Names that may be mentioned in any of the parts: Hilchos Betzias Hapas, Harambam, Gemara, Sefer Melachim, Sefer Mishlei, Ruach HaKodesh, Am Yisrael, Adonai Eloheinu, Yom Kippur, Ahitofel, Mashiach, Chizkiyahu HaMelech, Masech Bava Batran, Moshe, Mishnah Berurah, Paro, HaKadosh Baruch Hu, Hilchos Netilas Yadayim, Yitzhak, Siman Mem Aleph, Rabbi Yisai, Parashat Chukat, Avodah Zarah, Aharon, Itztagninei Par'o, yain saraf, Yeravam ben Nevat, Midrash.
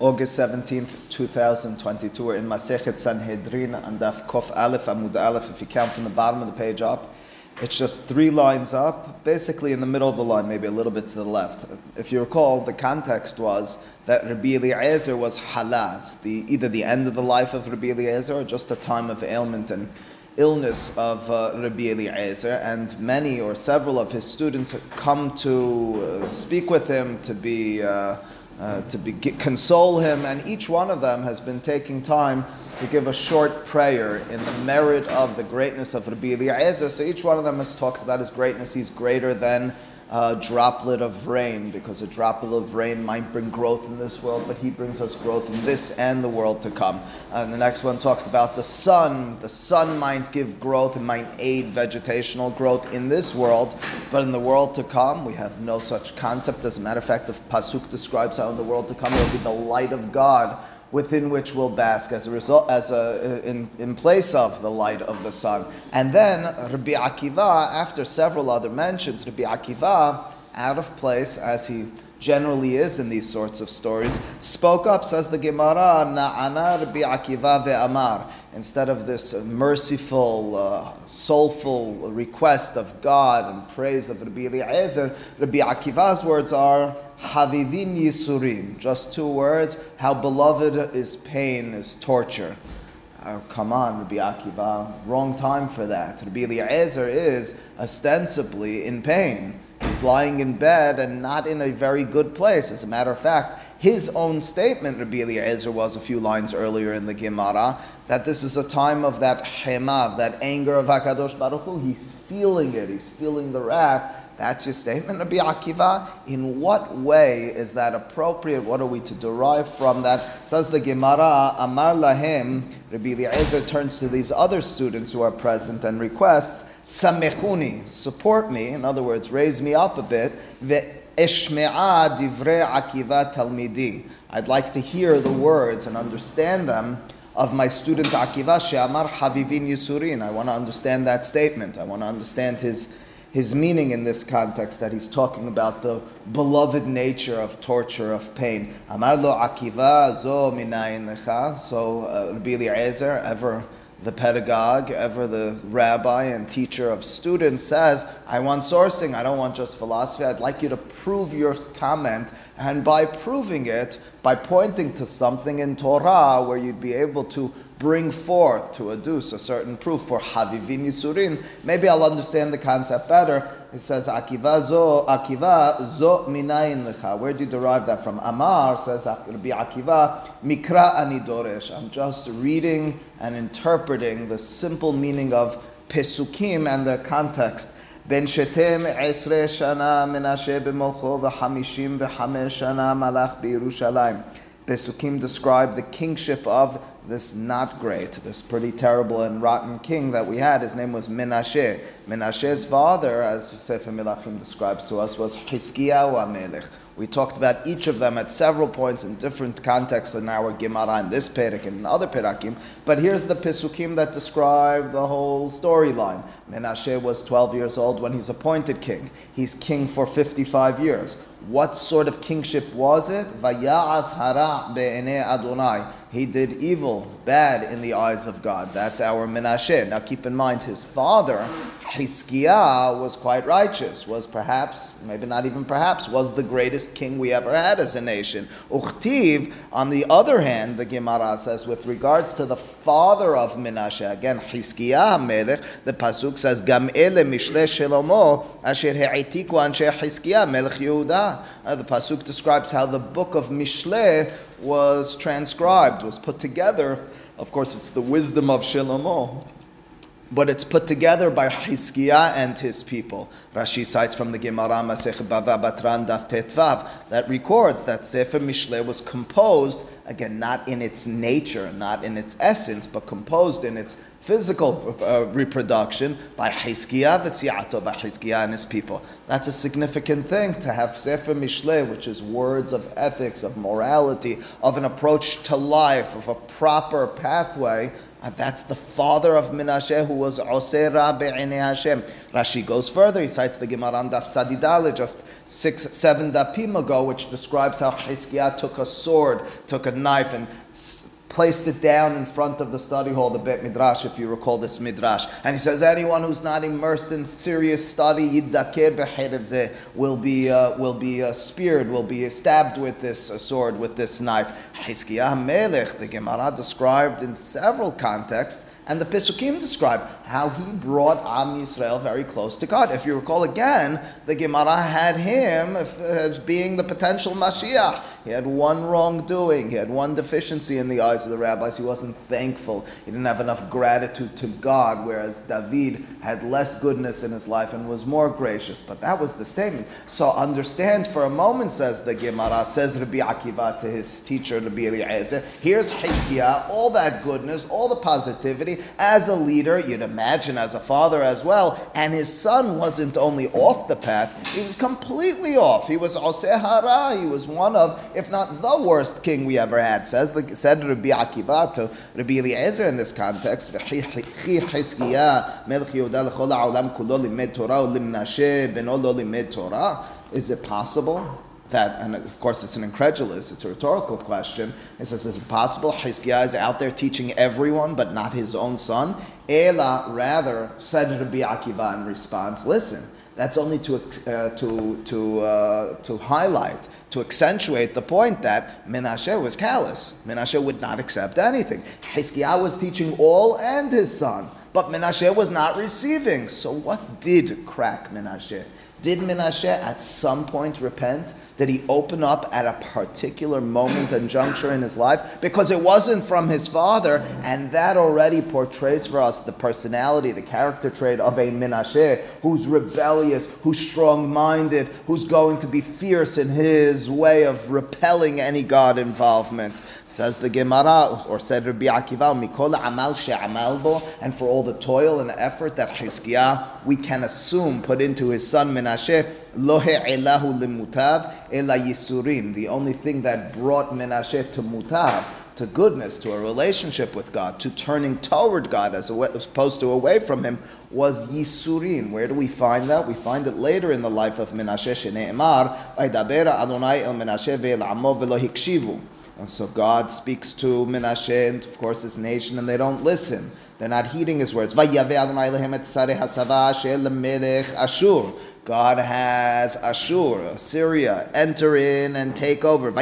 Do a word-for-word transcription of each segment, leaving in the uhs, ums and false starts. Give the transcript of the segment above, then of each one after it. August seventeenth, two thousand twenty-two. We're in Masechet Sanhedrin and Daf Kof Aleph Amud Aleph. If you count from the bottom of the page up, it's just three lines up, basically in the middle of the line, maybe a little bit to the left. If you recall, the context was that Rabbi Eliezer was halaz, the either the end of the life of Rabbi Eliezer or just a time of ailment and illness of uh, Rabbi Eliezer, and many or several of his students come to uh, speak with him, to be uh, uh, to be, console him, and each one of them has been taking time to give a short prayer in the merit of the greatness of Rabbi Eliezer. So each one of them has talked about his greatness. He's greater than a droplet of rain, because a droplet of rain might bring growth in this world, but he brings us growth in this and the world to come. And the next one talked about the sun. The sun might give growth and might aid vegetational growth in this world, but in the world to come, we have no such concept. As a matter of fact, the Pasuk describes how in the world to come there will be the light of God, within which we'll bask as a result, as a in, in place of the light of the sun. And then Rabbi Akiva, after several other mentions, Rabbi Akiva, out of place as he generally is in these sorts of stories, spoke up, says the Gemara, Na'ana Rabbi Akiva ve'amar. Instead of this merciful, uh, soulful request of God and praise of Rabbi Eliezer, Rabbi Akiva's words are, Havivin Yisurim, just two words, how beloved is pain, is torture. Oh, come on, Rabbi Akiva, wrong time for that. Rabbi Eliezer is ostensibly in pain. He's lying in bed and not in a very good place. As a matter of fact, his own statement, Rabbi Eliezer, was a few lines earlier in the Gemara, that this is a time of that chema, that anger of HaKadosh Baruch Hu. He's feeling it. He's feeling the wrath. That's your statement, Rabbi Akiva. In what way is that appropriate? What are we to derive from that? Says the Gemara, Amar Lahem, Rabbi Eliezer turns to these other students who are present and requests, Samechuni, support me, in other words, raise me up a bit, ve'eshme'a divrei Akiva talmidi. I'd like to hear the words and understand them of my student Akiva, she'amar havivin yisurin. I want to understand that statement. I want to understand his his meaning in this context, that he's talking about the beloved nature of torture, of pain. Amar lo Akiva zo minayin lecha. So uh, Rabbi Eliezer, ever the pedagogue, ever the rabbi and teacher of students, says, I want sourcing, I don't want just philosophy, I'd like you to prove your comment, and by proving it, by pointing to something in Torah where you'd be able to bring forth, to adduce a certain proof for Havivin Yisurin, maybe I'll understand the concept better. It says, Akiva zo, Akiva zo minayin lecha. Where do you derive that from? Amar, says Rabbi Akiva, Mikra ani doresh. I'm just reading and interpreting the simple meaning of Pesukim and their context. Ben shetem esre shana Menashe b'molcho v'hamishim v'chamesh shana malach b'Yerushalayim. Pesukim describe the kingship of this not great, this pretty terrible and rotten king that we had. His name was Menashe. Menashe's father, as Sefer Melachim describes to us, was Chizkiyahu HaMelech. We talked about each of them at several points in different contexts in our Gemara, in this Perakim and in other Perakim, but here's the Pesukim that describe the whole storyline. Menashe was twelve years old when he's appointed king. He's king for fifty-five years. What sort of kingship was it? Vaya'as hara be'enei Adonai. He did evil, bad in the eyes of God. That's our Menashe. Now keep in mind, his father, Chizkiah, was quite righteous, was perhaps, maybe not even perhaps, was the greatest king we ever had as a nation. Uchtiv, on the other hand, the Gemara says, with regards to the father of Menashe, again, Chizkiah HaMelech, the Pasuk says, Gam ele mishle shelomo, asher he'itiku anshe Chizkiah melech Yehuda. Uh, the Pasuk describes how the book of Mishlei was transcribed, was put together. Of course, it's the wisdom of Shlomo, but it's put together by Chizkiah and his people. Rashi cites from the Gemara, Masech Bava Batran Daf Tetvav, that records that Sefer Mishlei was composed, again, not in its nature, not in its essence, but composed in its physical uh, reproduction by Chizkiah v'si'ato, by Chizkiah and his people. That's a significant thing, to have Sefer Mishlei, which is words of ethics, of morality, of an approach to life, of a proper pathway Uh, that's the father of Menashe, who was Osera be'enei Hashem. Rashi goes further. He cites the Gemara on Daf Sadidale just six, seven dapim ago, which describes how Chizkiyahu took a sword, took a knife, and s- placed it down in front of the study hall, the Beit Midrash, if you recall this Midrash. And he says, anyone who's not immersed in serious study, yiddaker b'cherevzeh, will be uh, will be uh, speared, will be stabbed with this uh, sword, with this knife. Chizkiyahu HaMelech, the Gemara described in several contexts, and the Pesukim describe how he brought Am Yisrael very close to God. If you recall again, the Gemara had him as being the potential Mashiach. He had one wrongdoing. He had one deficiency in the eyes of the rabbis. He wasn't thankful. He didn't have enough gratitude to God, whereas David had less goodness in his life and was more gracious. But that was the statement. So understand for a moment, says the Gemara, says Rabbi Akiva to his teacher, Rabbi Eliezer, here's Chizkiyahu, all that goodness, all the positivity, as a leader, you'd imagine as a father as well, and his son wasn't only off the path, he was completely off. He was Oseh Hara, he was one of, if not the worst king we ever had, says the, said Rabbi Akiva to Rabbi Eliezer in this context, is it possible that, and of course it's an incredulous, it's a rhetorical question, it says, is it possible Chizkiyahu is out there teaching everyone but not his own son? Ela, rather, said Rabbi Akiva in response, listen, that's only to uh, to to uh, to highlight, to accentuate the point that Menashe was callous. Menashe would not accept anything. Chizkiyahu was teaching all and his son, but Menashe was not receiving. So what did crack Menashe? Did Menashe at some point repent? Did he open up at a particular moment and juncture in his life? Because it wasn't from his father, and that already portrays for us the personality, the character trait of a Menashe who's rebellious, who's strong-minded, who's going to be fierce in his way of repelling any God involvement. Says the Gemara, or said Rabbi Akiva, Mikol amal she'amal bo, and for all the toil and effort that Chizkiyahu, we can assume, put into his son Menashe, the only thing that brought Menashe to mutav, to goodness, to a relationship with God, to turning toward God as opposed to away from Him, was Yisurin. Where do we find that? We find it later in the life of Menashe, shene'emar, Vayidabera Adonai el Menashe ve'el amo ve'lo hikshivu. And so God speaks to Menashe and, of course, his nation, and they don't listen. They're not heeding his words. God has Ashur, Syria, enter in and take over. And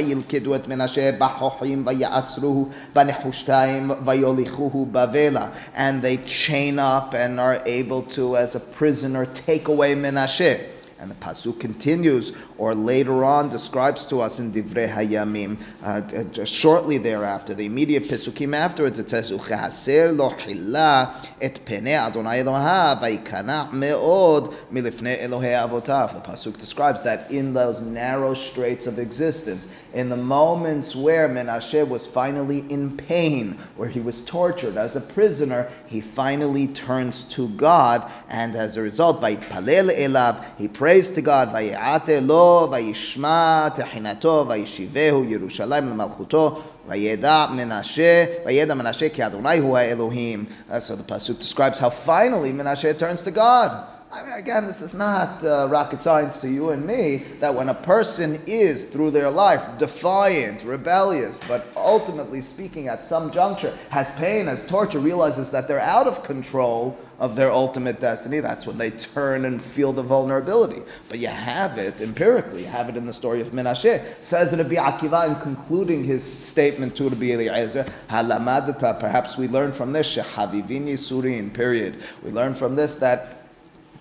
they chain up and are able to, as a prisoner, take away Menashe. And the Pasuk continues, or later on describes to us in Divrei Hayamim, uh, shortly thereafter, the immediate Pesukim afterwards, it says, Uchehaser lo chilla et penei Adonai Eloha vaikana me'od milifnei Elohei avotav. The Pasuk describes that in those narrow straits of existence, in the moments where Menashe was finally in pain, where he was tortured as a prisoner, he finally turns to God, and as a result, vayitpalel elav, he prays Praise to God. Vayate lo, vayishma techinato, vayishivehu Yerushalayim lemalchuto, vayeda Menashe, vayeda Menashe ki Adonai hu haElohim. So the pasuk describes how finally Menashe turns to God. I mean, again, this is not uh, rocket science to you and me, that when a person is, through their life, defiant, rebellious, but ultimately speaking at some juncture, has pain, has torture, realizes that they're out of control of their ultimate destiny, that's when they turn and feel the vulnerability. But you have it empirically, you have it in the story of Menashe. Says Rabbi Akiva in concluding his statement to Rabbi Eliezer, Halamadata, perhaps we learn from this, Shehavivini Surin, period. We learn from this that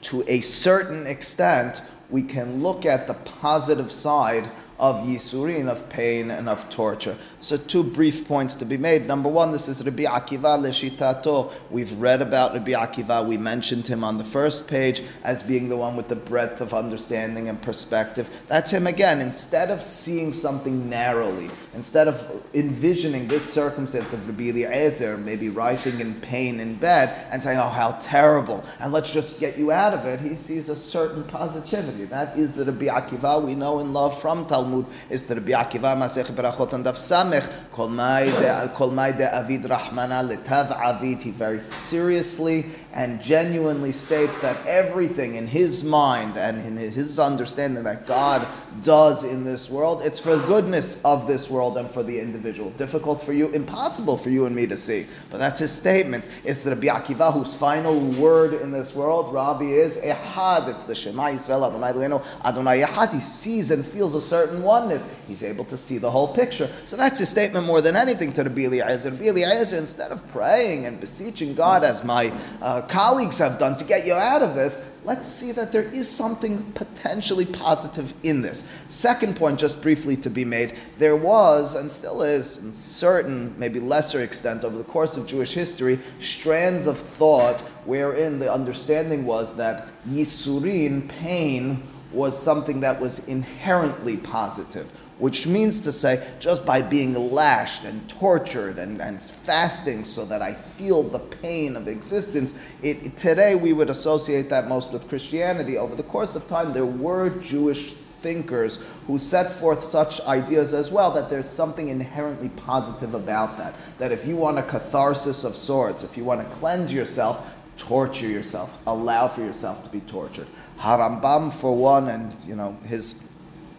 to a certain extent, we can look at the positive side of Yisurin, of pain, and of torture. So two brief points to be made. Number one, this is Rabbi Akiva Leshitato. We've read about Rabbi Akiva. We mentioned him on the first page as being the one with the breadth of understanding and perspective. That's him again. Instead of seeing something narrowly, instead of envisioning this circumstance of Rabbi Eliezer maybe writhing in pain in bed and saying, oh, how terrible, and let's just get you out of it, he sees a certain positivity. That is the Rabbi Akiva we know and love from Talmud. Talmud is the Rabbi Akiva Masech Berachot and Daf Samech Kol Ma'ide Avid Rahmana Letav Avid. He very seriously and genuinely states that everything in his mind and in his understanding that God does in this world, it's for the goodness of this world and for the individual. Difficult for you, impossible for you and me to see. But that's his statement. It's Rabbi Akiva whose final word in this world, Rabbi, is Ehad. It's the Shema Yisrael, Adonai Eloheinu, Adonai Ehad. He sees and feels a certain oneness. He's able to see the whole picture. So that's his statement more than anything to Rabbi Eliezer. Rabbi Eliezer, instead of praying and beseeching God as my uh, colleagues have done to get you out of this, let's see that there is something potentially positive in this. Second point, just briefly to be made, there was, and still is, in certain, maybe lesser extent, over the course of Jewish history, strands of thought wherein the understanding was that Yisurin, pain, was something that was inherently positive, which means to say, just by being lashed and tortured and, and fasting so that I feel the pain of existence, it, it, today we would associate that most with Christianity. Over the course of time, there were Jewish thinkers who set forth such ideas as well, that there's something inherently positive about that, that if you want a catharsis of sorts, if you want to cleanse yourself, torture yourself, allow for yourself to be tortured. Harambam, for one, and you know his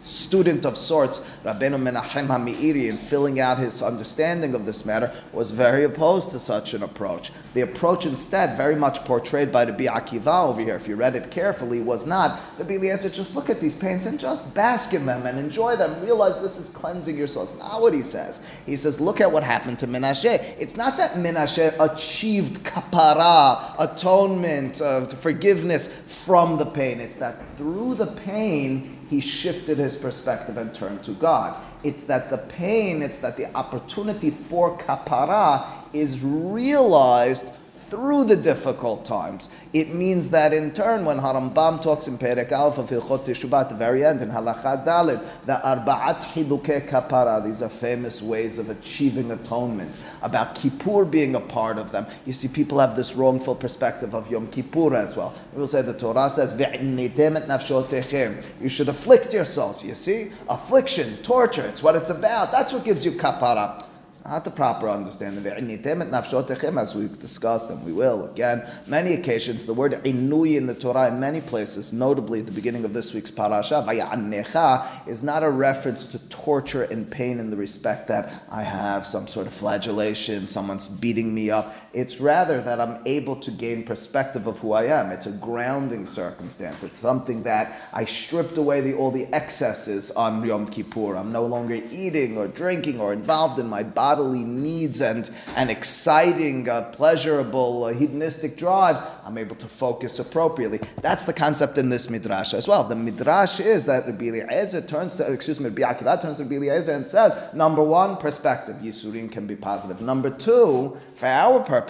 student of sorts, Rabbeinu Menachem HaMeiri, in filling out his understanding of this matter, was very opposed to such an approach. The approach instead, very much portrayed by Rabbi Akiva over here, if you read it carefully, was not, Rabbi Eliezer, just look at these pains and just bask in them and enjoy them. Realize this is cleansing your soul. It's not what he says. He says, look at what happened to Menashe. It's not that Menashe achieved kapara, atonement, uh, forgiveness from the pain. It's that through the pain, he shifted his perspective and turned to God. It's that the pain, it's that the opportunity for kapara is realized through the difficult times. It means that in turn, when Harambam talks in Perek Alef of Hilchot Teshuvah at the very end, in Halacha Dalet, the Arba'at Chiduke Kapara, these are famous ways of achieving atonement, about Kippur being a part of them. You see, people have this wrongful perspective of Yom Kippur as well. We will say the Torah says, Ve'initem et nafshotechem, you should afflict your souls. You see, affliction, torture, it's what it's about. That's what gives you kapara. It's not the proper understanding. As we've discussed, and we will again, many occasions, the word inui in the Torah in many places, notably at the beginning of this week's parasha, Vaya'anecha, is not a reference to torture and pain in the respect that I have some sort of flagellation, someone's beating me up. It's rather that I'm able to gain perspective of who I am. It's a grounding circumstance. It's something that I stripped away the, all the excesses on Yom Kippur. I'm no longer eating or drinking or involved in my bodily needs and, and exciting, uh, pleasurable, uh, hedonistic drives. I'm able to focus appropriately. That's the concept in this Midrash as well. The Midrash is that Rabbi Eliezer turns to, excuse me, Rabbi Akiva turns to Rabbi Eliezer and says, number one, perspective. Yisurim can be positive. Number two, for our purposes,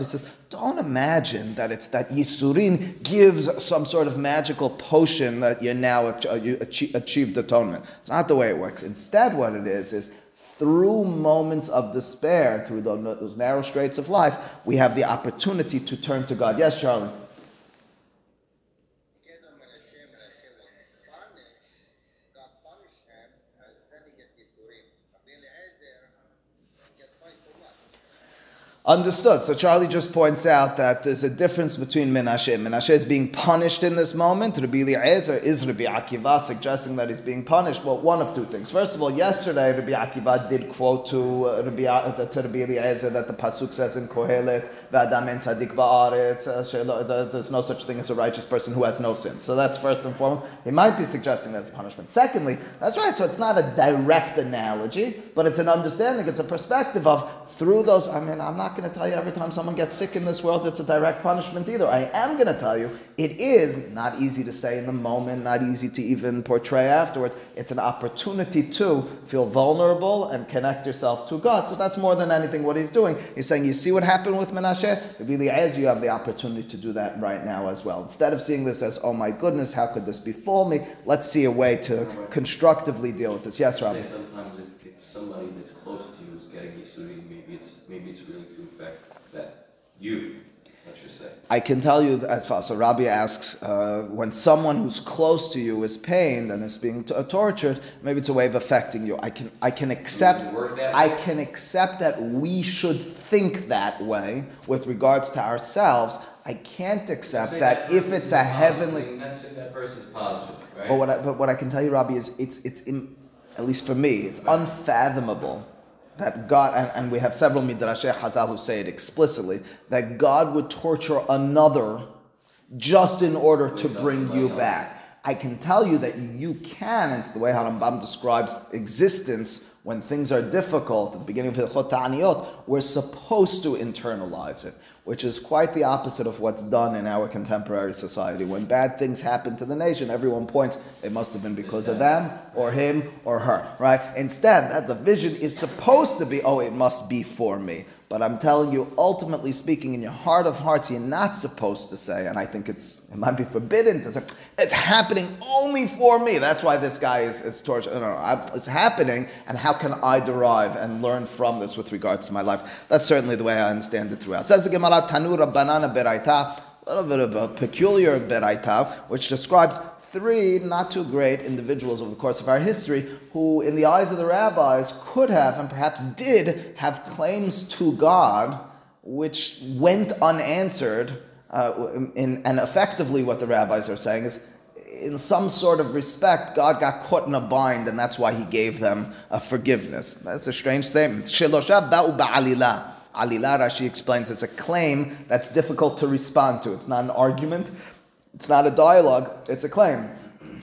don't imagine that it's that Yisurin gives some sort of magical potion that you're now ach- you ach- achieved atonement. It's not the way it works. Instead, what it is, is through moments of despair, through those narrow straits of life, we have the opportunity to turn to God. Yes, Charlie? Understood. So Charlie just points out that there's a difference between Menashe. Menashe is being punished in this moment. Rabbi Eliezer is Rabbi Akiva suggesting that he's being punished. Well, one of two things. First of all, yesterday Rabbi Akiva did quote to uh, Rabbi, uh, to Rabbi Eliezer that the pasuk says in Kohelet, "V'adam en tzadik ba'aretz," there's no such thing as a righteous person who has no sin. So that's first and foremost. He might be suggesting that's punishment. Secondly, that's right. So it's not a direct analogy, but it's an understanding. It's a perspective of through those. I mean, I'm not going to tell you every time someone gets sick in this world it's a direct punishment either. I am going to tell you it is not easy to say in the moment, not easy to even portray afterwards. It's an opportunity to feel vulnerable and connect yourself to God. So that's more than anything what he's doing. He's saying, you see what happened with Menashe? Rabbi Eliezer, you have the opportunity to do that right now as well. Instead of seeing this as, oh my goodness, how could this befall me? Let's see a way to constructively deal with this. Yes, Rob? Sometimes if, if somebody that's close to you is getting Yisurin, maybe it's maybe it's really to affect that you What you say? I can tell you as follows. So Rabbi asks, uh, when someone who's close to you is pained and is being t- uh, tortured, maybe it's a way of affecting you. I can I can accept I can accept that we should think that way with regards to ourselves. I can't accept that, that if it's a heavenly. That's if that person's positive, right? But what I, but what I can tell you, Rabbi, is it's it's in, at least for me, it's unfathomable. That God, and, and we have several Midrashei Chazal who say it explicitly, that God would torture another just in order to bring you back. I can tell you that you can, and it's the way Harambam describes existence when things are difficult, at the beginning of Hilchot Ta'aniyot, we're supposed to internalize it, which is quite the opposite of what's done in our contemporary society. When bad things happen to the nation, everyone points, it must have been because of them, or him, or her, right? Instead, that division is supposed to be, oh, it must be for me. But I'm telling you, ultimately speaking, in your heart of hearts, you're not supposed to say, and I think it's it might be forbidden to say, it's happening only for me. That's why this guy is, is tortured. No, no, I, it's happening, and how can I derive and learn from this with regards to my life? That's certainly the way I understand it throughout. Says the Gemara, Tanu Rabbanan Beraita, a little bit of a peculiar Beraita, which describes three not too great individuals over the course of our history who, in the eyes of the rabbis, could have and perhaps did have claims to God which went unanswered. Uh, in, and effectively what the rabbis are saying is, in some sort of respect, God got caught in a bind, and that's why he gave them uh, forgiveness. That's a strange statement. Shilosha ba'u ba'alila. Alila, Rashi explains, it's a claim that's difficult to respond to. It's not an argument. It's not a dialogue, it's a claim.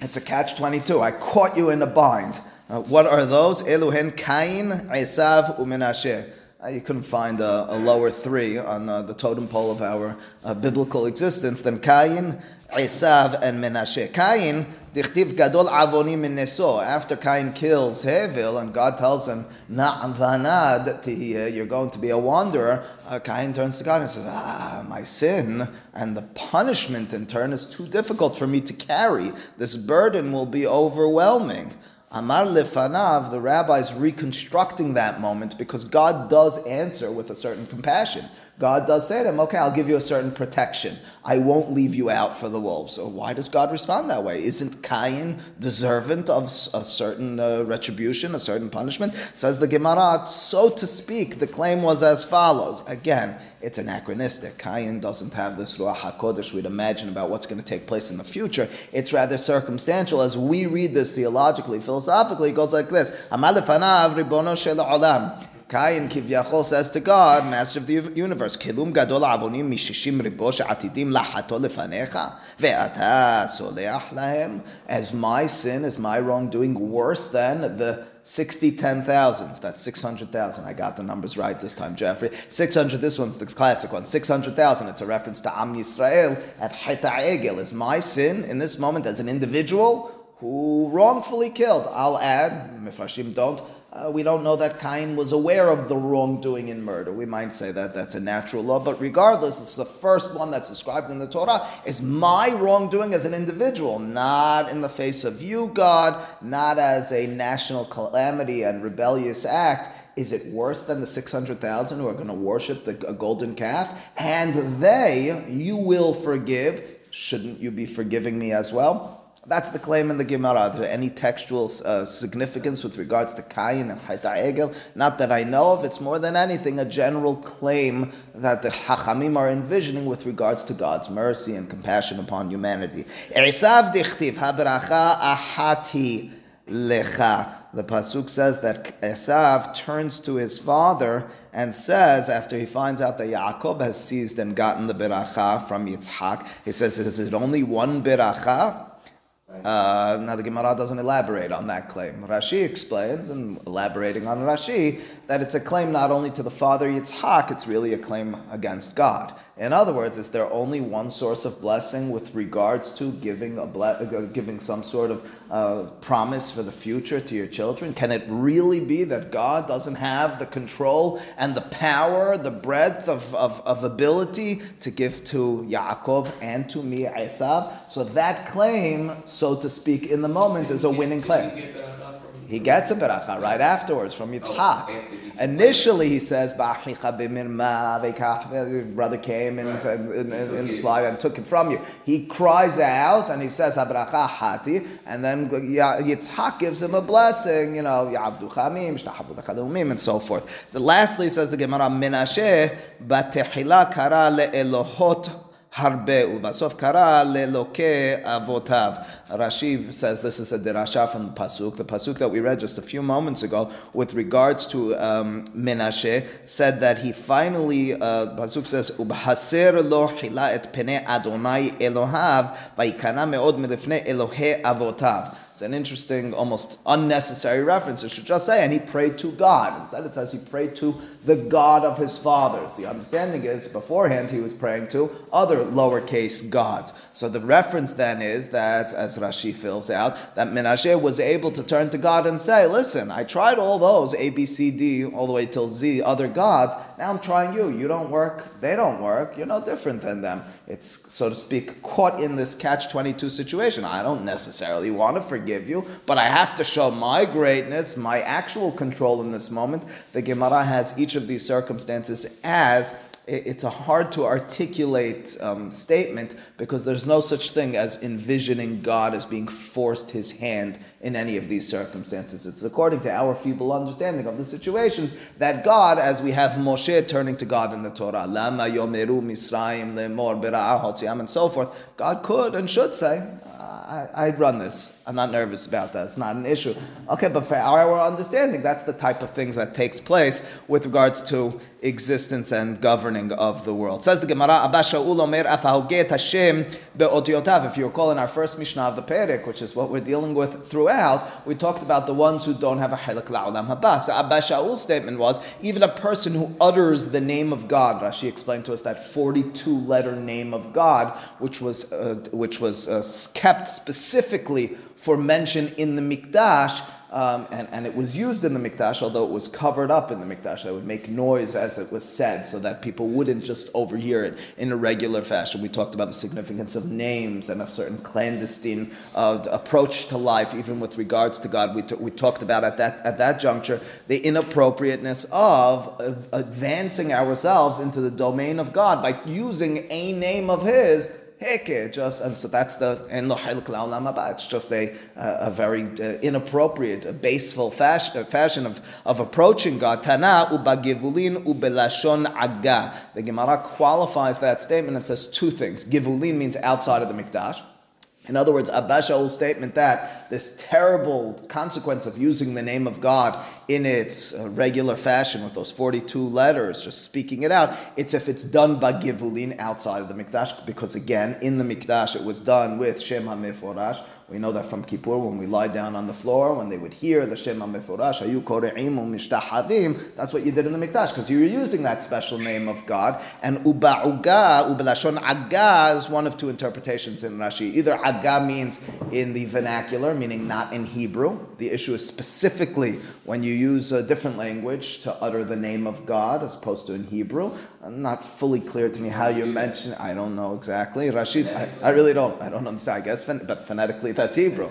It's a catch twenty-two. I caught you in a bind. Uh, what are those? Eluhen Cain, Esav, Menashe. You couldn't find a, a lower three on uh, the totem pole of our uh, biblical existence than Cain, Esav, and Menashe. Cain, dichtiv gadol avoni minneso. After Cain kills Hevel, and God tells him, na'am vanad tihiyeh, you're going to be a wanderer, uh, Cain turns to God and says, ah, my sin, and the punishment in turn is too difficult for me to carry. This burden will be overwhelming. Amar lefanav, the rabbis reconstructing that moment because God does answer with a certain compassion. God does say to him, okay, I'll give you a certain protection. I won't leave you out for the wolves. So why does God respond that way? Isn't Cain deserving of a certain uh, retribution, a certain punishment? Says the Gemara, so to speak, the claim was as follows. Again, it's anachronistic. Cain doesn't have this Ruach HaKodesh we'd imagine about what's going to take place in the future. It's rather circumstantial. As we read this theologically, philosophically, it goes like this. Amar lefanav ribono shel olam. Cain Kivyachol says to God, Master of the Universe, Kilum gadol avonim mishishim ribosh atidim lahato lefanecha ve'ata soleach lahem. As my sin, is my wrongdoing worse than the sixty ten thousands? That's six hundred thousand. I got the numbers right this time, Jeffrey. Six hundred. This one's the classic one. Six hundred thousand. It's a reference to Am Yisrael at Cheta Egel. Is my sin in this moment as an individual who wrongfully killed? I'll add, Mefrashim don't. Uh, we don't know that Cain was aware of the wrongdoing in murder. We might say that that's a natural law, but regardless, it's the first one that's described in the Torah. It's my wrongdoing as an individual, not in the face of you, God, not as a national calamity and rebellious act. Is it worse than the six hundred thousand who are going to worship the a golden calf? And they, you will forgive. Shouldn't you be forgiving me as well? That's the claim in the Gemara. Is there any textual uh, significance with regards to Cain and Cheta Egel? Not that I know of. It's more than anything a general claim that the Chachamim are envisioning with regards to God's mercy and compassion upon humanity. Esav dichtiv haberacha ahati lecha. The Pasuk says that Esav turns to his father and says, after he finds out that Ya'akob has seized and gotten the beracha from Yitzhak, he says, is it only one beracha? Uh, now the Gemara doesn't elaborate on that claim. Rashi explains, and elaborating on Rashi, that it's a claim not only to the father Yitzhak, it's really a claim against God. In other words, is there only one source of blessing with regards to giving a ble- giving some sort of uh, promise for the future to your children? Can it really be that God doesn't have the control and the power, the breadth of, of, of ability to give to Yaakov and to me, Esav? So that claim, so to speak, in the moment is a winning claim. He gets a beracha right afterwards from Yitzhak. Initially, he says, brother came and, and, and, and Slavia and took it from you. He cries out and he says, haberacha hati, and then Yitzhak gives him a blessing, you know, ya'abdu chamim, shtahabu d'chadumim, and so forth. So lastly, says the Gemara, Menashe, batehila kara le'elohot Harbe Ulbasov Kara Leloke Avotav. Rashi says this is a derasha from Pasuk. The Pasuk that we read just a few moments ago with regards to um, Menashe said that he finally, uh, Pasuk says, Ubhaser lo hila et pene Adonai Elohav, vaikana meod medefne Elohe Avotav. It's an interesting, almost unnecessary reference, I should just say, and he prayed to God. Instead it says he prayed to the God of his fathers. The understanding is, beforehand, he was praying to other lowercase gods. So the reference then is that, as Rashi fills out, that Menashe was able to turn to God and say, listen, I tried all those, A, B, C, D, all the way till Z, other gods. Now I'm trying you. You don't work. They don't work. You're no different than them. It's, so to speak, caught in this catch twenty-two situation. I don't necessarily want to forgive give you, but I have to show my greatness, my actual control in this moment. The Gemara has each of these circumstances as it's a hard to articulate um, statement, because there's no such thing as envisioning God as being forced his hand in any of these circumstances. It's according to our feeble understanding of the situations that God, as we have Moshe turning to God in the Torah, Lama yomeru Misraim lemor bera'ah hotziam, and so forth, God could and should say, I'd run this. I'm not nervous about that. It's not an issue. Okay, but for our understanding, that's the type of things that takes place with regards to existence and governing of the world. Says the Gemara, Abba Shaul Omer, Afahoget Hashem be'odiotav. If you recall in our first Mishnah of the Perek, which is what we're dealing with throughout, we talked about the ones who don't have a Hilak La'olam Haba. So Abba Shaul's statement was, even a person who utters the name of God, Rashi explained to us that forty-two letter name of God, which was, uh, which was uh, kept specifically for mention in the Mikdash, um, and, and it was used in the Mikdash, although it was covered up in the Mikdash. It would make noise as it was said so that people wouldn't just overhear it in a regular fashion. We talked about the significance of names and a certain clandestine uh, approach to life, even with regards to God. We, t- we talked about at that, at that juncture the inappropriateness of uh, advancing ourselves into the domain of God by using a name of His. Just, and so that's the, it's just a, a very inappropriate, a baseful fashion, fashion of, of approaching God. Tana ubagivulin ubelashon aga. The Gemara qualifies that statement and says two things. Givulin means outside of the Mikdash. In other words, Abba Shaul's statement that this terrible consequence of using the name of God in its regular fashion with those forty-two letters, just speaking it out, it's if it's done by Givulin outside of the Mikdash, because again, in the Mikdash it was done with Shem HaMeforash. We know that from Kippur, when we lie down on the floor, when they would hear the Shema Meforash, Ayu Kore'im U'Mishtahavim, that's what you did in the Mikdash, because you were using that special name of God. And Uba'uga, Ubelashon Aga is one of two interpretations in Rashi. Either Aga means in the vernacular, meaning not in Hebrew. The issue is specifically when you use a different language to utter the name of God, as opposed to in Hebrew. Not fully clear to me how you mention, I don't know exactly. Rashi's, I, I really don't, I don't understand, I guess, but phonetically that's Hebrew.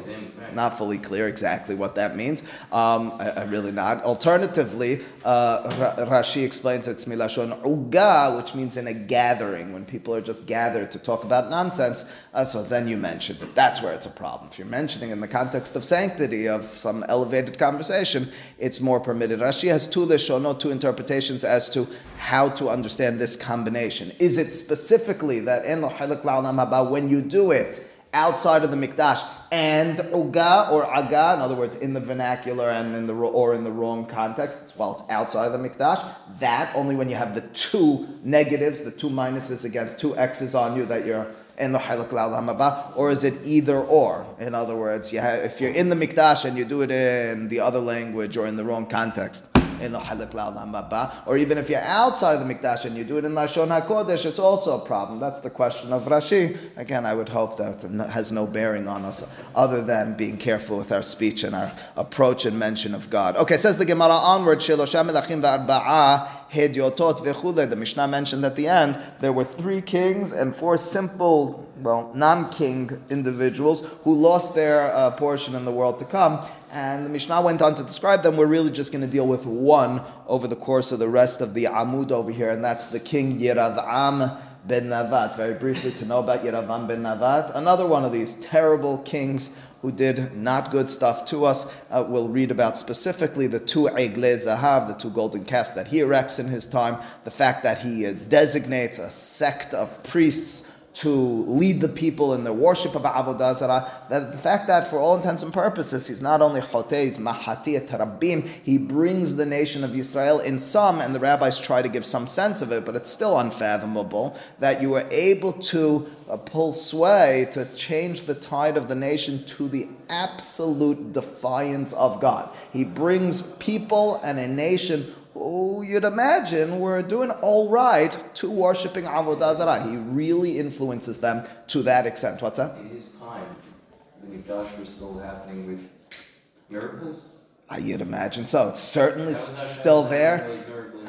Not fully clear exactly what that means. Um, I, I really not. Alternatively, uh, Rashi explains it's milashon uga, which means in a gathering, when people are just gathered to talk about nonsense. Uh, so then you mention it. That's where it's a problem. If you're mentioning in the context of sanctity, of some elevated conversation, it's more permitted. Rashi has two leshonot, two interpretations as to how to understand this combination. Is it specifically that en lo chilek la'olam haba, when you do it outside of the Mikdash, and uga or aga, in other words, in the vernacular and in the or in the wrong context, while it's outside of the Mikdash, that only when you have the two negatives, the two minuses against two X's on you, that you're en lo chilek la'olam haba? Or is it either or? In other words, you have, if you're in the Mikdash and you do it in the other language or in the wrong context, or even if you're outside of the Mikdash and you do it in Lashon HaKodesh, it's also a problem. That's the question of Rashi. Again, I would hope that it has no bearing on us other than being careful with our speech and our approach and mention of God. Okay, says the Gemara onward, Shilosha melachim v'arba'ah Hediotot vechule. The Mishnah mentioned at the end there were three kings and four simple, well, non-king individuals who lost their uh, portion in the world to come. And the Mishnah went on to describe them. We're really just going to deal with one over the course of the rest of the Amud over here, and that's the king Yeravam ben Nevat. Very briefly, to know about Yeravam ben Nevat, another one of these terrible kings who did not good stuff to us. Uh, we'll read about specifically the two Eglei Zahav, the two golden calves that he erects in his time, the fact that he uh, designates a sect of priests to lead the people in the worship of Avodah Zarah, that the fact that for all intents and purposes he's not only Chotei, he's Mahati et Rabim, he brings the nation of Yisrael in some, and the rabbis try to give some sense of it, but it's still unfathomable that you were able to uh, pull sway to change the tide of the nation to the absolute defiance of God. He brings people and a nation who you'd imagine were doing all right to worshiping Avodah Zarah. He really influences them to that extent. What's that? In his time, the Midrash was still happening with miracles? Uh, you'd imagine so. It's certainly s- still there.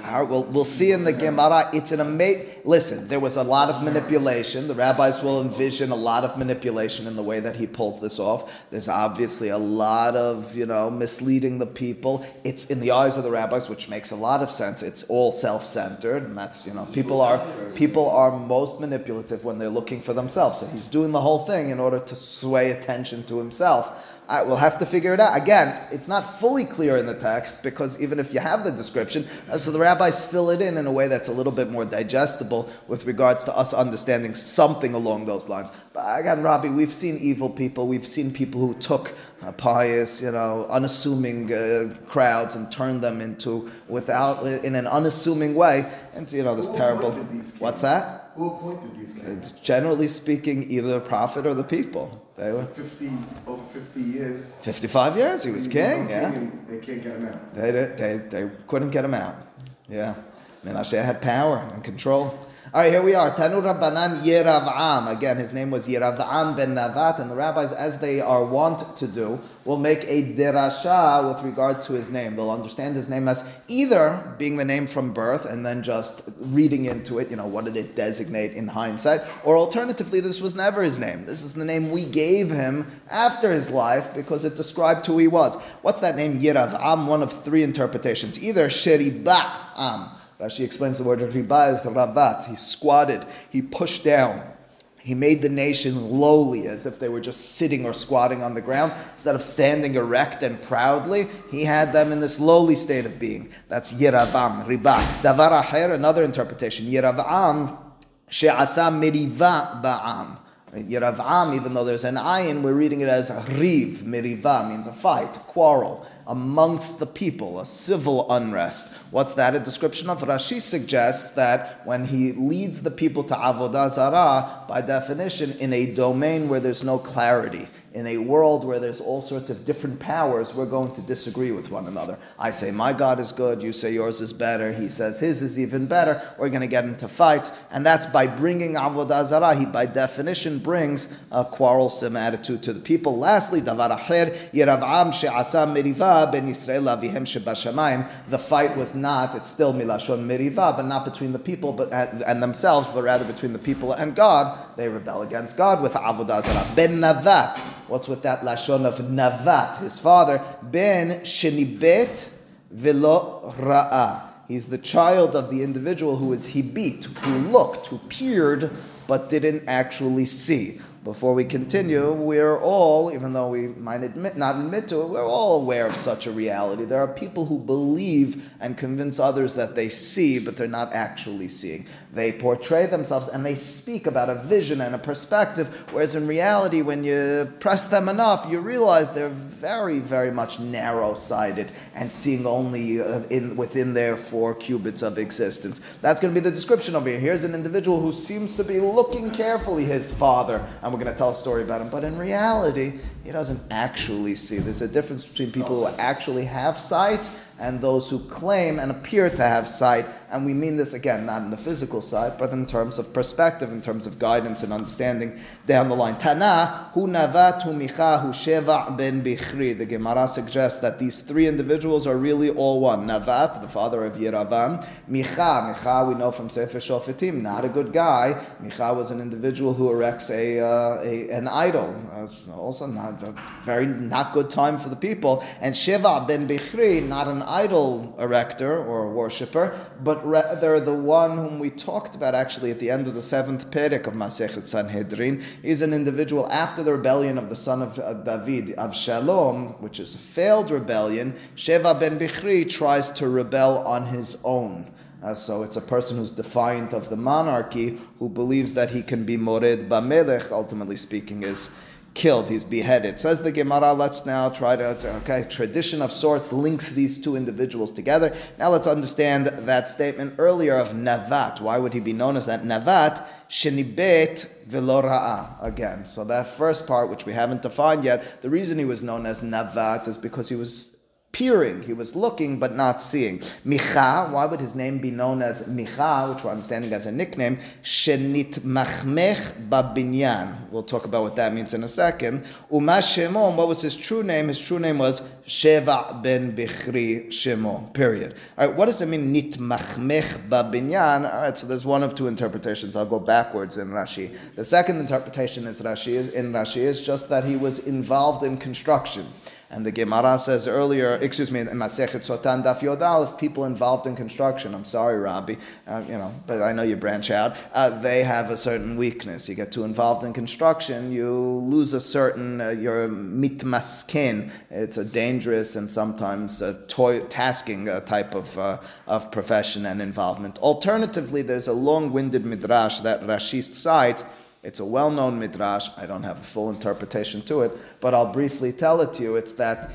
All right, we'll, we'll see in the Gemara. It's an amazing... Listen, there was a lot of manipulation. The rabbis will envision a lot of manipulation in the way that he pulls this off. There's obviously a lot of, you know, misleading the people. It's in the eyes of the rabbis, which makes a lot of sense. It's all self-centered, and that's, you know, people are people are most manipulative when they're looking for themselves. So he's doing the whole thing in order to sway attention to himself. All right, we'll have to figure it out. Again, it's not fully clear in the text, because even if you have the description, so the rabbis fill it in in a way that's a little bit more digestible with regards to us understanding something along those lines. But again, Rabbi, we've seen evil people. We've seen people who took uh, pious, you know, unassuming uh, crowds and turned them into, without, in an unassuming way, into, you know, this who terrible... What's that? Who appointed these guys? It's generally speaking, either the prophet or the people. They were fifty over fifty years. Fifty-five years. He was king. Yeah. King, they can't get him out. They they they couldn't get him out. Yeah. Menashe had power and control. All right, here we are. Tanu Rabbanan Yeravam. Again, his name was Yeravam ben Nevat, and the rabbis, as they are wont to do, will make a derasha with regard to his name. They'll understand his name as either being the name from birth and then just reading into it, you know, what did it designate in hindsight, or alternatively, this was never his name. This is the name we gave him after his life because it described who he was. What's that name, Yeravam? One of three interpretations. Either Sheriba'am. Rashi explains the word riba is the ravat. He squatted, he pushed down, he made the nation lowly as if they were just sitting or squatting on the ground. Instead of standing erect and proudly, he had them in this lowly state of being. That's Yeravam, riba. Davar acher, another interpretation, Yeravam, she'asa meriva ba'am. Yeravam, even though there's an ayin, we're reading it as riv. Meriva means a fight, a quarrel amongst the people, a civil unrest. What's that a description of? Rashi suggests that when he leads the people to Avodah Zarah, by definition, in a domain where there's no clarity, in a world where there's all sorts of different powers, we're going to disagree with one another. I say my God is good, you say yours is better, he says his is even better, we're going to get into fights, and that's by bringing Avodah Zarah, he by definition brings a quarrelsome attitude to the people. Lastly, Davar Acher, Yeravam she'asa meriva ben Yisrael avihem shebashamayim. The fight was not, it's still milashon meriva, but not between the people but and themselves, but rather between the people and God. They rebel against God with Avodah Zarah. Ben Nevat. What's with that lashon of Nevat? His father, ben shenibet velo ra'a. He's the child of the individual who is hibit, who looked, who peered, but didn't actually see. Before we continue, we're all, even though we might admit, not admit to it, we're all aware of such a reality. There are people who believe and convince others that they see, but they're not actually seeing. They portray themselves and they speak about a vision and a perspective, whereas in reality, when you press them enough, you realize they're very, very much narrow-sighted and seeing only in, within their four cubits of existence. That's going to be the description over here. Here's an individual who seems to be looking carefully his father, and we're going to tell a story about him, but in reality, he doesn't actually see. There's a difference between people who actually have sight and those who claim and appear to have sight, And we mean this, again, not in the physical side, but in terms of perspective, in terms of guidance and understanding down the line. Tana, hu navat hu micha hu sheva ben bichri. The Gemara suggests that these three individuals are really all one. Navat, the father of Yeravam. Micha, Micha, we know from Sefer Shofetim, not a good guy. Micha was an individual who erects a, uh, a an idol. Uh, also not a very not good time for the people. And Sheva ben Bichri, not an idol erector or worshipper, but rather the one whom we talked about actually at the end of the seventh Perek of Masechet Sanhedrin, is an individual after the rebellion of the son of David, Avshalom, which is a failed rebellion. Sheva ben Bichri tries to rebel on his own. Uh, so it's a person who's defiant of the monarchy, who believes that he can be mored b'melech, ultimately speaking, is killed, he's beheaded. Says the Gemara, let's now try to, okay, tradition of sorts links these two individuals together. Now let's understand that statement earlier of Navat. Why would he be known as that? Navat, shenibet v'lo ra'a. Again, so that first part, which we haven't defined yet, the reason he was known as Navat is because he was peering, he was looking but not seeing. Micha, why would his name be known as Micha, which we're understanding as a nickname? Shenit machmech babinyan. We'll talk about what that means in a second. Uma Shemon, what was his true name? His true name was Sheva ben Bichri Shemon, period. All right, what does it mean, nit machmech babinyan? All right, so there's one of two interpretations. I'll go backwards in Rashi. The second interpretation is Rashi is in Rashi is just that he was involved in construction. And the Gemara says earlier, excuse me, in Masechet Sotan Daf Yod Aleph, people involved in construction, I'm sorry, Rabbi, uh, you know, but I know you branch out, uh, they have a certain weakness. You get too involved in construction, you lose a certain, uh, you're mitmaskin. It's a dangerous and sometimes a toy, tasking uh, type of uh, of profession and involvement. Alternatively, there's a long-winded Midrash that Rashi cites. It's a well-known Midrash. I don't have a full interpretation to it, but I'll briefly tell it to you. It's that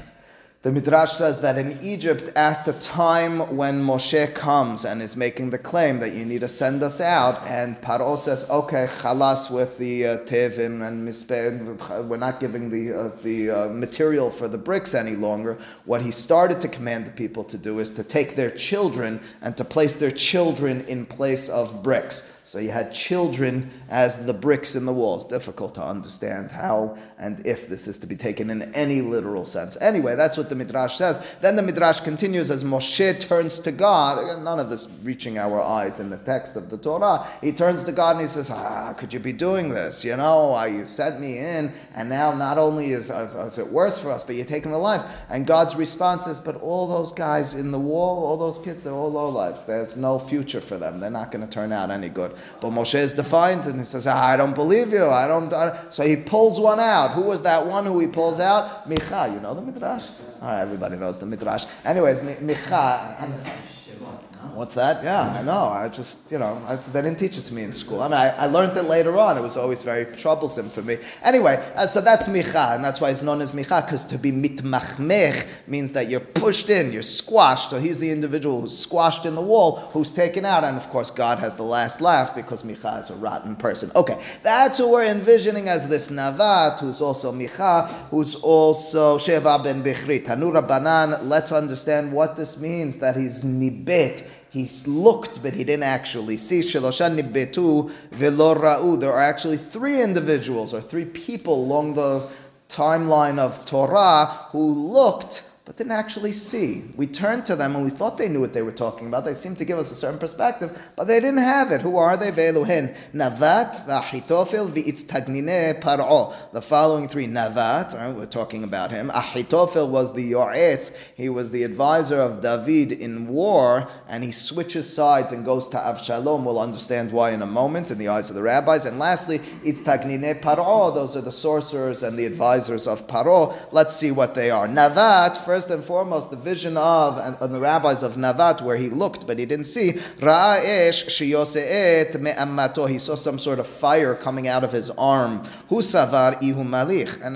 the Midrash says that in Egypt, at the time when Moshe comes and is making the claim that you need to send us out, and Paro says, okay, chalas with the uh, tevin and mispeh, we're not giving the uh, the uh, material for the bricks any longer. What he started to command the people to do is to take their children and to place their children in place of bricks. So you had children as the bricks in the walls. Difficult to understand how and if this is to be taken in any literal sense. Anyway, that's what the Midrash says. Then the Midrash continues as Moshe turns to God. None of this reaching our eyes in the text of the Torah. He turns to God and he says, ah, could you be doing this? You know, you sent me in, and now not only is, is it worse for us, but you're taking the lives. And God's response is, but all those guys in the wall, all those kids, they're all lowlifes. There's no future for them. They're not going to turn out any good. But Moshe is defiant and he says, I don't believe you. I don't, I don't. So he pulls one out. Who was that one who he pulls out? Micha. You know the Midrash? All right, everybody knows the Midrash. Anyways, Micha. What's that? Yeah, I know. I just, you know, I, they didn't teach it to me in school. I mean, I, I learned it later on. It was always very troublesome for me. Anyway, uh, so that's Micha, and that's why it's known as Micha, because to be mitmachmech means that you're pushed in, you're squashed. So he's the individual who's squashed in the wall, who's taken out, and of course God has the last laugh because Micha is a rotten person. Okay, that's who we're envisioning as this Navat, who's also Micha, who's also Sheva ben Bichri. Tanu Rabbanan, let's understand what this means, that he's nibet. He looked, but he didn't actually see. Sheloshan nibetu velo ra'u. There are actually three individuals or three people along the timeline of Torah who looked but didn't actually see. We turned to them and we thought they knew what they were talking about. They seemed to give us a certain perspective, but they didn't have it. Who are they? Ve'eluhen. Navat, Ahitofel, Itztagninei Par'o. The following three. Navat, right, we're talking about him. Ahitofel was the Yoretz. He was the advisor of David in war, and he switches sides and goes to Avshalom. We'll understand why in a moment in the eyes of the rabbis. And lastly, Itztagninei Par'o. Those are the sorcerers and the advisors of Paro. Let's see what they are. Navat, first First and foremost, the vision of and, and the rabbis of Navat, where he looked but he didn't see. He saw some sort of fire coming out of his arm. And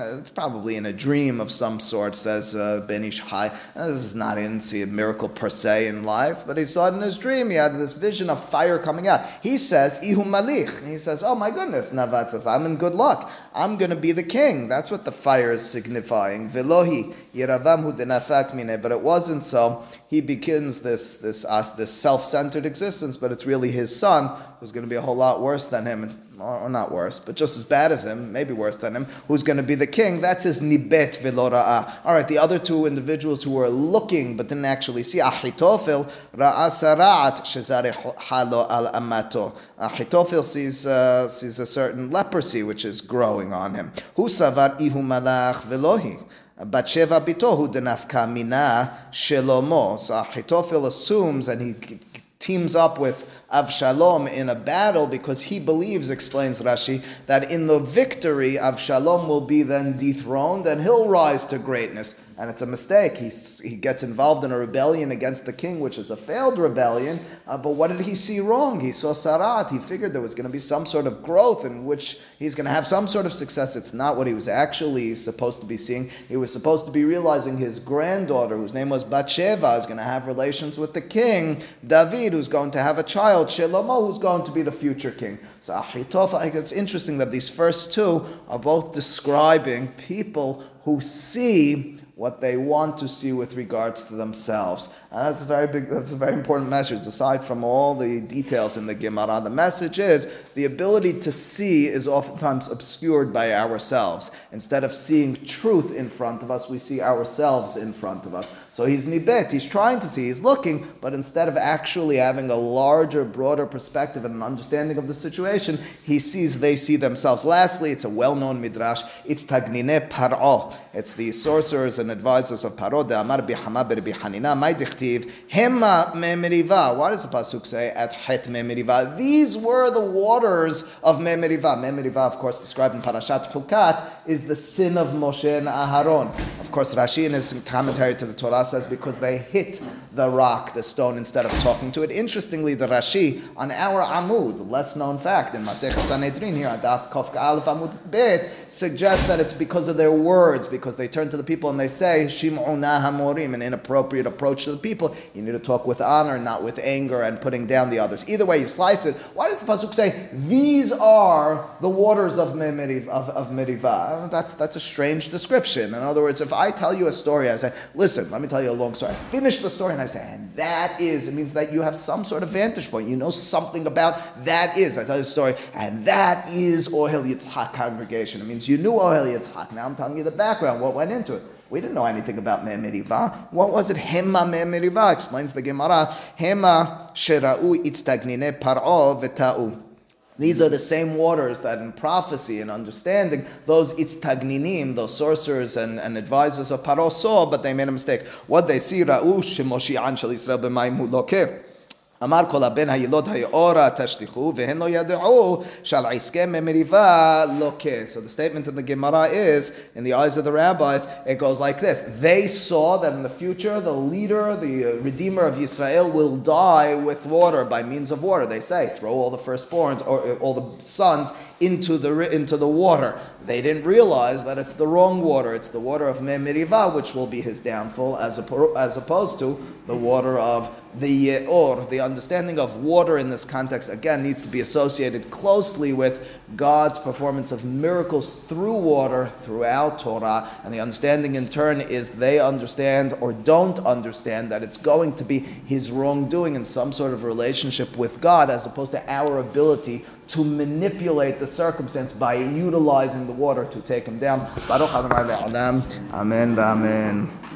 it's probably in a dream of some sort, says uh, Ben Ish Chai. This is not in see a miracle per se in life, but he saw it in his dream. He had this vision of fire coming out. He says, and he says, oh my goodness, Navat says, I'm in good luck. I'm going to be the king. That's what the fire is signifying. Velohi. Yeravam hu denafak mine, but it wasn't so. He begins this this us this self-centered existence, but it's really his son who's going to be a whole lot worse than him, or, or not worse, but just as bad as him, maybe worse than him, who's going to be the king. That's his nibet velo ra'ah. All right, the other two individuals who were looking but didn't actually see, Ahitofel ra'a sara'at shezare halo al amato. Ahitofel sees uh, sees a certain leprosy which is growing on him. Hu savar ihu malach velohi. Batsheva bitohu denafka mina shelomo. So Ahitofel assumes, and he teams up with Avshalom in a battle because he believes, explains Rashi, that in the victory Avshalom will be then dethroned and he'll rise to greatness. And it's a mistake. He's, he gets involved in a rebellion against the king, which is a failed rebellion. Uh, but what did he see wrong? He saw Sarat. He figured there was going to be some sort of growth in which he's going to have some sort of success. It's not what he was actually supposed to be seeing. He was supposed to be realizing his granddaughter, whose name was Batsheva, is going to have relations with the king, David, who's going to have a child, Shlomo, who's going to be the future king. So Ahitofel, it's interesting that these first two are both describing people who see what they want to see with regards to themselves. And that's a very big, that's a very important message. Aside from all the details in the Gemara, the message is the ability to see is oftentimes obscured by ourselves. Instead of seeing truth in front of us, we see ourselves in front of us. So he's nibet, he's trying to see, he's looking, but instead of actually having a larger, broader perspective and an understanding of the situation, he sees, they see themselves. Lastly, it's a well-known Midrash, Itztagninei Par'o. It's the sorcerers and advisors of Paro. De'amar b'chama b'rbihanina, may dichtiv, hema me'meriva. Why does the Pasuk say, at het me'meriva? These were the waters of me'meriva. Me'meriva, of course, described in Parashat Chukat, is the sin of Moshe and Aharon. Of course, Rashi in his commentary to the Torah says because they hit the rock, the stone, instead of talking to it. Interestingly, the Rashi on our Amud, less known fact, in Masechet Sanhedrin here, Adaf Kofka Aleph Amud Bet, suggests that it's because of their words, because they turn to the people and they say, Shim'una Hamorim, an inappropriate approach to the people. You need to talk with honor, not with anger and putting down the others. Either way you slice it, why does the Pasuk say, these are the waters of Merivah? Of, of Merivah? That's, that's a strange description. In other words, if I tell you a story, I say, listen, let me tell you a long story. I finish the story and I say, and that is, it means that you have some sort of vantage point. You know something about that is. I tell you a story, and that is Ohel Yitzhak congregation. It means you knew Ohel Yitzhak. Now I'm telling you the background, what went into it. We didn't know anything about Me'meriva. What was it? Hema Me'meriva, explains the Gemara. Hema Shera'u Itztagninei Par'o V'ta'u. These are the same waters that in prophecy and understanding, those itztagninim, those sorcerers and, and advisors of Paro saw, but they made a mistake. What they see, Ra'u Shemoshi'an Shel Yisrael B'mayim Hu Lokeh. Amar kol ben hayilot hayora tashlichu vehen lo yad'u shal iske me'meriva lokeh. So the statement in the Gemara is, in the eyes of the rabbis, it goes like this. They saw that in the future, the leader, the redeemer of Yisrael will die with water, by means of water. They say, throw all the firstborns, or all the sons, into the into the water. They didn't realize that it's the wrong water. It's the water of Me'meriva, which will be his downfall, as oppo- as opposed to the water of the Ye'or. The understanding of water in this context, again, needs to be associated closely with God's performance of miracles through water throughout Torah. And the understanding, in turn, is they understand or don't understand that it's going to be his wrongdoing in some sort of relationship with God, as opposed to our ability to manipulate the circumstance by utilizing the water to take him down. Baruch Adonai Le'olam. Amen, amen.